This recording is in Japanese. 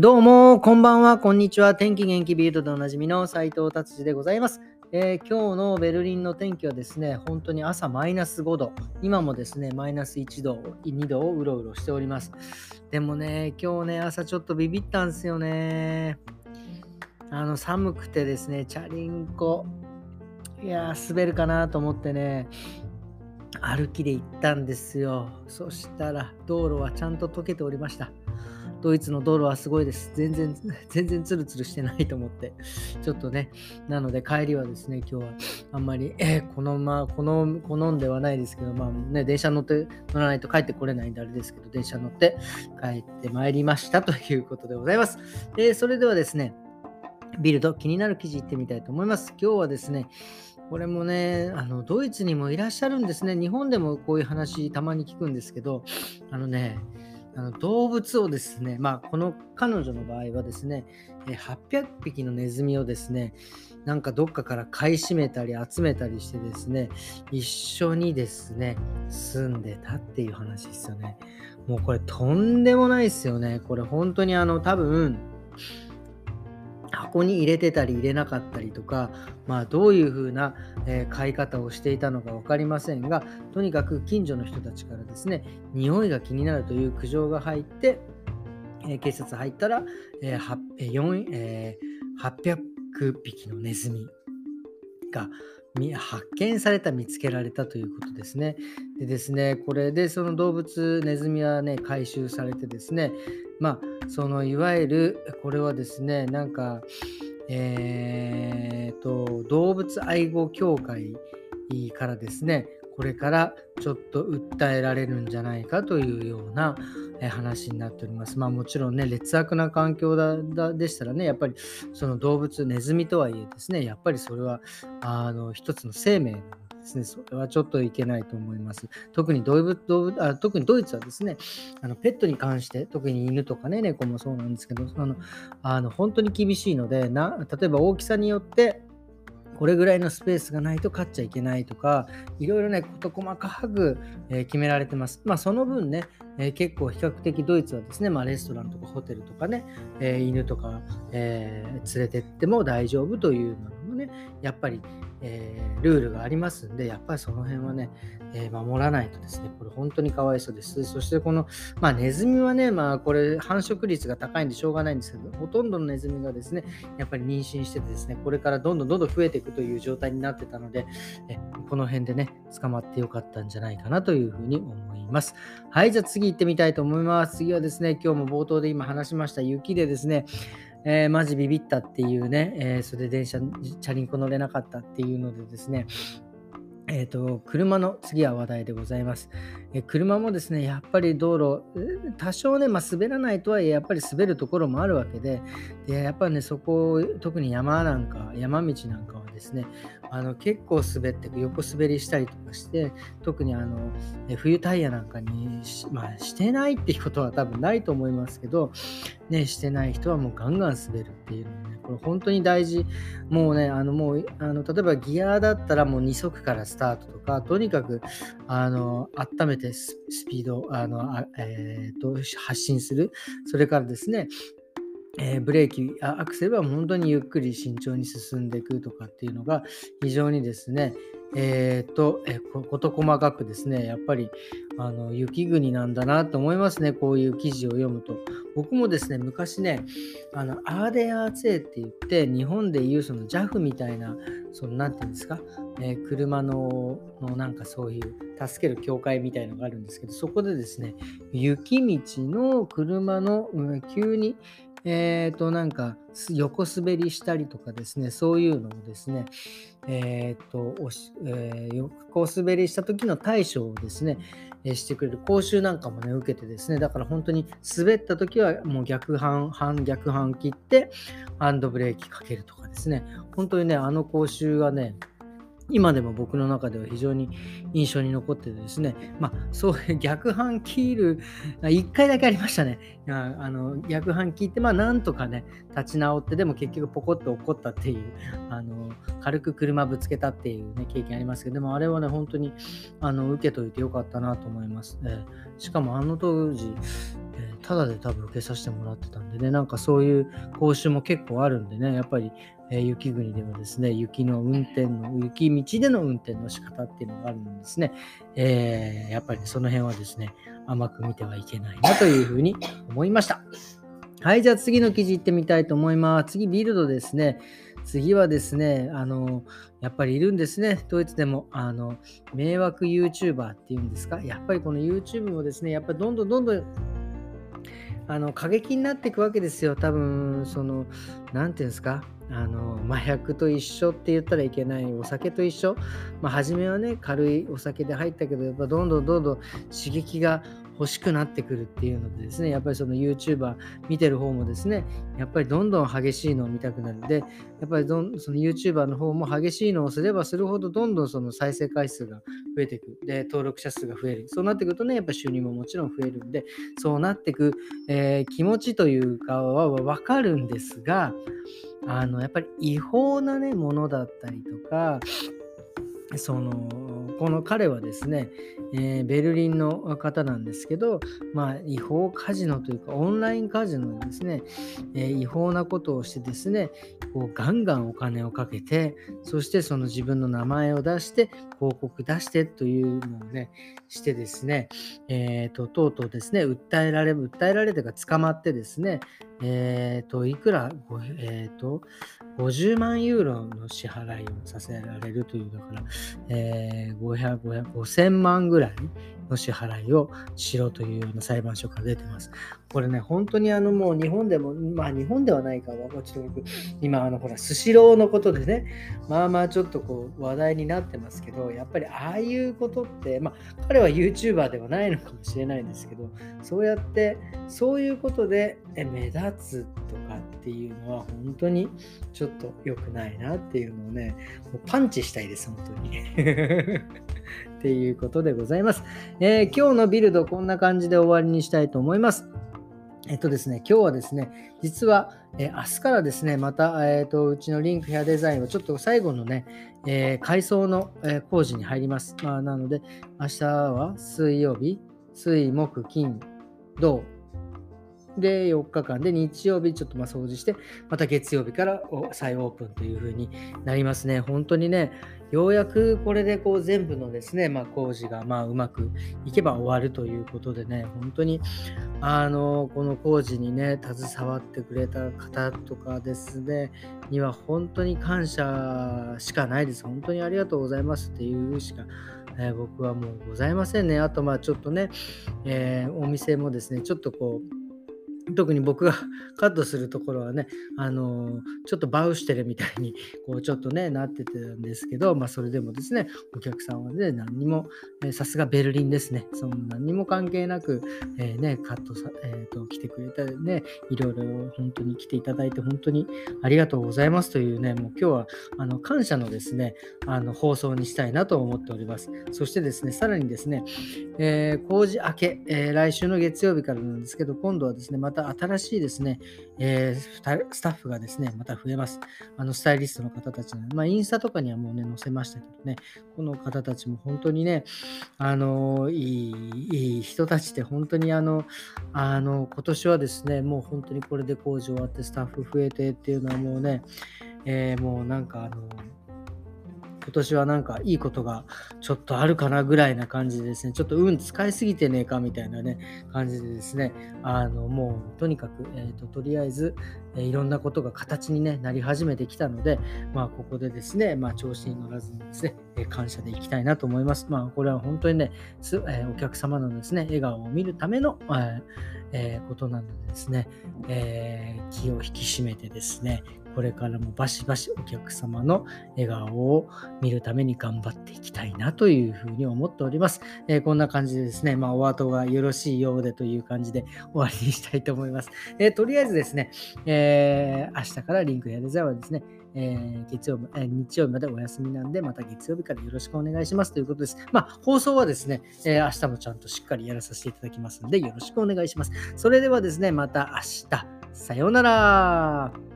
どうもこんばんは、こんにちは。天気元気ビートでおなじみの斉藤達次でございます。今日のベルリンの天気はですね、本当に朝マイナス5度、今もですねマイナス1度2度をうろうろしております。でもね、今日ね朝ちょっとビビったんですよね。寒くてですね、チャリンコ滑るかなと思ってね、歩きで行ったんですよ。そしたら道路はちゃんと溶けておりました。ドイツの道路はすごいです。全然ツルツルしてないと思って、ちょっとね、なので帰りはですね、今日はあんまり好んではないですけど、まあね、電車乗らないと帰ってこれないんであれですけど、電車乗って帰ってまいりましたということでございます。それではですね、ビルド気になる記事いってみたいと思います。今日はですね、これもね、ドイツにもいらっしゃるんですね。日本でもこういう話たまに聞くんですけど、動物をですね、この彼女の場合はですね、800匹のネズミをですね、なんかどっかから買い占めたり集めたりしてですね、一緒にですね住んでたっていう話ですよね。もうこれとんでもないですよね。これ本当に多分箱に入れてたり入れなかったりとか、どういう風な飼い方をしていたのか分かりませんが、とにかく近所の人たちからですね、匂いが気になるという苦情が入って、警察入ったら、800匹のネズミが発見された、見つけられたということですね。でですね、これでその動物ネズミはね回収されてですね、そのいわゆるこれはですね、なんか動物愛護協会からですね、これからちょっと訴えられるんじゃないかというような話になっております。もちろんね、劣悪な環境でしたらね、やっぱりその動物ネズミとはいえですね、やっぱりそれは一つの生命ですね。それはちょっといけないと思います。特にドイツはですね、ペットに関して、特に犬とかね猫もそうなんですけど、本当に厳しいので、例えば大きさによってこれぐらいのスペースがないと飼っちゃいけないとか、いろいろね事細かく決められてます。その分ね、結構比較的ドイツはですね、レストランとかホテルとかね、犬とか、連れてっても大丈夫というのもね、やっぱり、ルールがありますんで、やっぱりその辺はね、守らないとですね、これ本当にかわいそうです。そしてこの、ネズミはね、これ繁殖率が高いんでしょうがないんですけど、ほとんどのネズミがですね、やっぱり妊娠しててですね、これからどんどん増えていくという状態になってたので、この辺でね捕まってよかったんじゃないかなというふうに思います。はい、じゃあ次行ってみたいと思います。次はですね、今日も冒頭で今話しました雪でですね、マジビビったっていうね、それでチャリンコ乗れなかったっていうのでですね、車の次は話題でございます。車もですね、やっぱり道路多少ね、滑らないとはいえやっぱり滑るところもあるわけで、やっぱりね、そこ特に山道なんかはですね、結構滑って横滑りしたりとかして、特に冬タイヤなんかにしてないっていうことは多分ないと思いますけどね、してない人はもうガンガン滑るっていうのね、これ本当に大事。もうね、例えばギアだったらもう2速からスタートとか、とにかく温めてスピードを発進する。それからですね、ブレーキ、アクセルは本当にゆっくり慎重に進んでいくとかっていうのが非常にですね、事細かくですね、やっぱり雪国なんだなと思いますね、こういう記事を読むと。僕もですね、昔ね、アーデアーツェって言って、日本でいうその JAF みたいな、なんていうんですか、車のなんかそういう助ける協会みたいのがあるんですけど、そこでですね、雪道の車の急になんか横滑りしたりとかですね、そういうのをですね、横滑りした時の対処をですね、してくれる講習なんかもね受けてですね、だから本当に滑った時はもう逆半切ってハンドブレーキかけるとかですね、本当にね、講習はね今でも僕の中では非常に印象に残ってですね、そういう逆半切る1回だけありましたね。逆半切ってなんとかね立ち直って、でも結局ポコッと落っこったっていう、軽く車ぶつけたっていうね経験ありますけど、でもあれはね本当に受けといてよかったなと思います。しかも当時タダで多分受けさせてもらってたんでね、なんかそういう講習も結構あるんでね、やっぱり、雪国でもですね、雪道での運転の仕方っていうのがあるんですね、やっぱりその辺はですね、甘く見てはいけないなというふうに思いました。はい、じゃあ次の記事いってみたいと思います。次、ビルドですね。次はですね、やっぱりいるんですね、ドイツでも、迷惑 YouTuber っていうんですか、やっぱりこの YouTube もですね、やっぱりどんどん過激になっていくわけですよ。多分、なんていうんですか、麻薬と一緒って言ったらいけない、お酒と一緒。まあ、初めはね、軽いお酒で入ったけど、やっぱどんどん刺激が欲しくなってくるっていうのでですね、やっぱりその YouTuber 見てる方もですね、やっぱりどんどん激しいのを見たくなるので、やっぱりその YouTuber の方も激しいのをすればするほど、どんどんその再生回数が増えていく。で、登録者数が増える。そうなってくるとね、やっぱ収入ももちろん増えるんで、そうなってく、気持ちというかは分かるんですが、やっぱり違法なね、ものだったりとか、この彼はですね、ベルリンの方なんですけど、まあ、違法カジノというかオンラインカジノですね、違法なことをしてですね、こうガンガンお金をかけて、そしてその自分の名前を出して広告出してというのをねしてですね、とうとうですね、訴えられてが捕まってですね、いくら、50万ユーロの支払いをさせられるという、だから、5000万ぐらいの支払いをしろというような裁判所から出てます。これね、本当にもう日本でも、まあ日本ではないか、ちょっと僕、今ほら、スシローのことでね、まあちょっとこう話題になってますけど、やっぱりああいうことって、まあ彼は YouTuber ではないのかもしれないんですけど、そうやって、そういうことで目立つとかっていうのは本当にちょっと良くないなっていうのをね、もうパンチしたいです、本当に。っていうことでございます。今日のビルド、こんな感じで終わりにしたいと思います。ですね、今日はですね、実は、明日からですね、また、うちのリンクヘアデザインはちょっと最後のね、改装の、工事に入ります。まあ、なので、明日は水曜日、水、木、金、土、で、4日間で日曜日ちょっと掃除して、また月曜日から再オープンという風になりますね。本当にね、ようやくこれでこう全部のですね、工事がうまくいけば終わるということでね、本当にこの工事にね、携わってくれた方とかですね、には本当に感謝しかないです。本当にありがとうございますっていうしか僕はもうございませんね。あとちょっとね、お店もですね、ちょっとこう、特に僕がカットするところはね、ちょっとバウシュテレみたいにこうちょっとねなってたんですけど、それでもですね、お客さんはね、何にもさすがベルリンですね、その何にも関係なく、ね、カットさ、来てくれたね、いろいろ本当に来ていただいて本当にありがとうございますというね、もう今日は感謝のですね放送にしたいなと思っております。そしてですね、さらにですね、工事明け、来週の月曜日からなんですけど、今度はですね、また新しいですね、スタッフがですね、また増えます。スタイリストの方たちの、インスタとかにはもうね、載せましたけどね、この方たちも本当にね、いい人たちで、本当に今年はですね、もう本当にこれで工事終わってスタッフ増えてっていうのはもうね、もうなんか今年はなんかいいことがちょっとあるかなぐらいな感じでですね、ちょっと使いすぎてねえかみたいなね感じでですね、もうとにかく、とりあえず、いろんなことが形に、ね、なり始めてきたので、ここでですね、調子に乗らずにですね、感謝でいきたいなと思います。これは本当にね、お客様のですね、笑顔を見るための、ことなのでですね、気を引き締めてですね、これからもバシバシお客様の笑顔を見るために頑張っていきたいなというふうに思っております。こんな感じでですね、お後がよろしいようでという感じで終わりにしたいと思います。とりあえずですね、明日からリンクヘアデザインはですね、日曜日までお休みなんで、また月曜日からよろしくお願いしますということです。放送はですね、明日もちゃんとしっかりやらさせていただきますので、よろしくお願いします。それではですね、また明日。さようなら。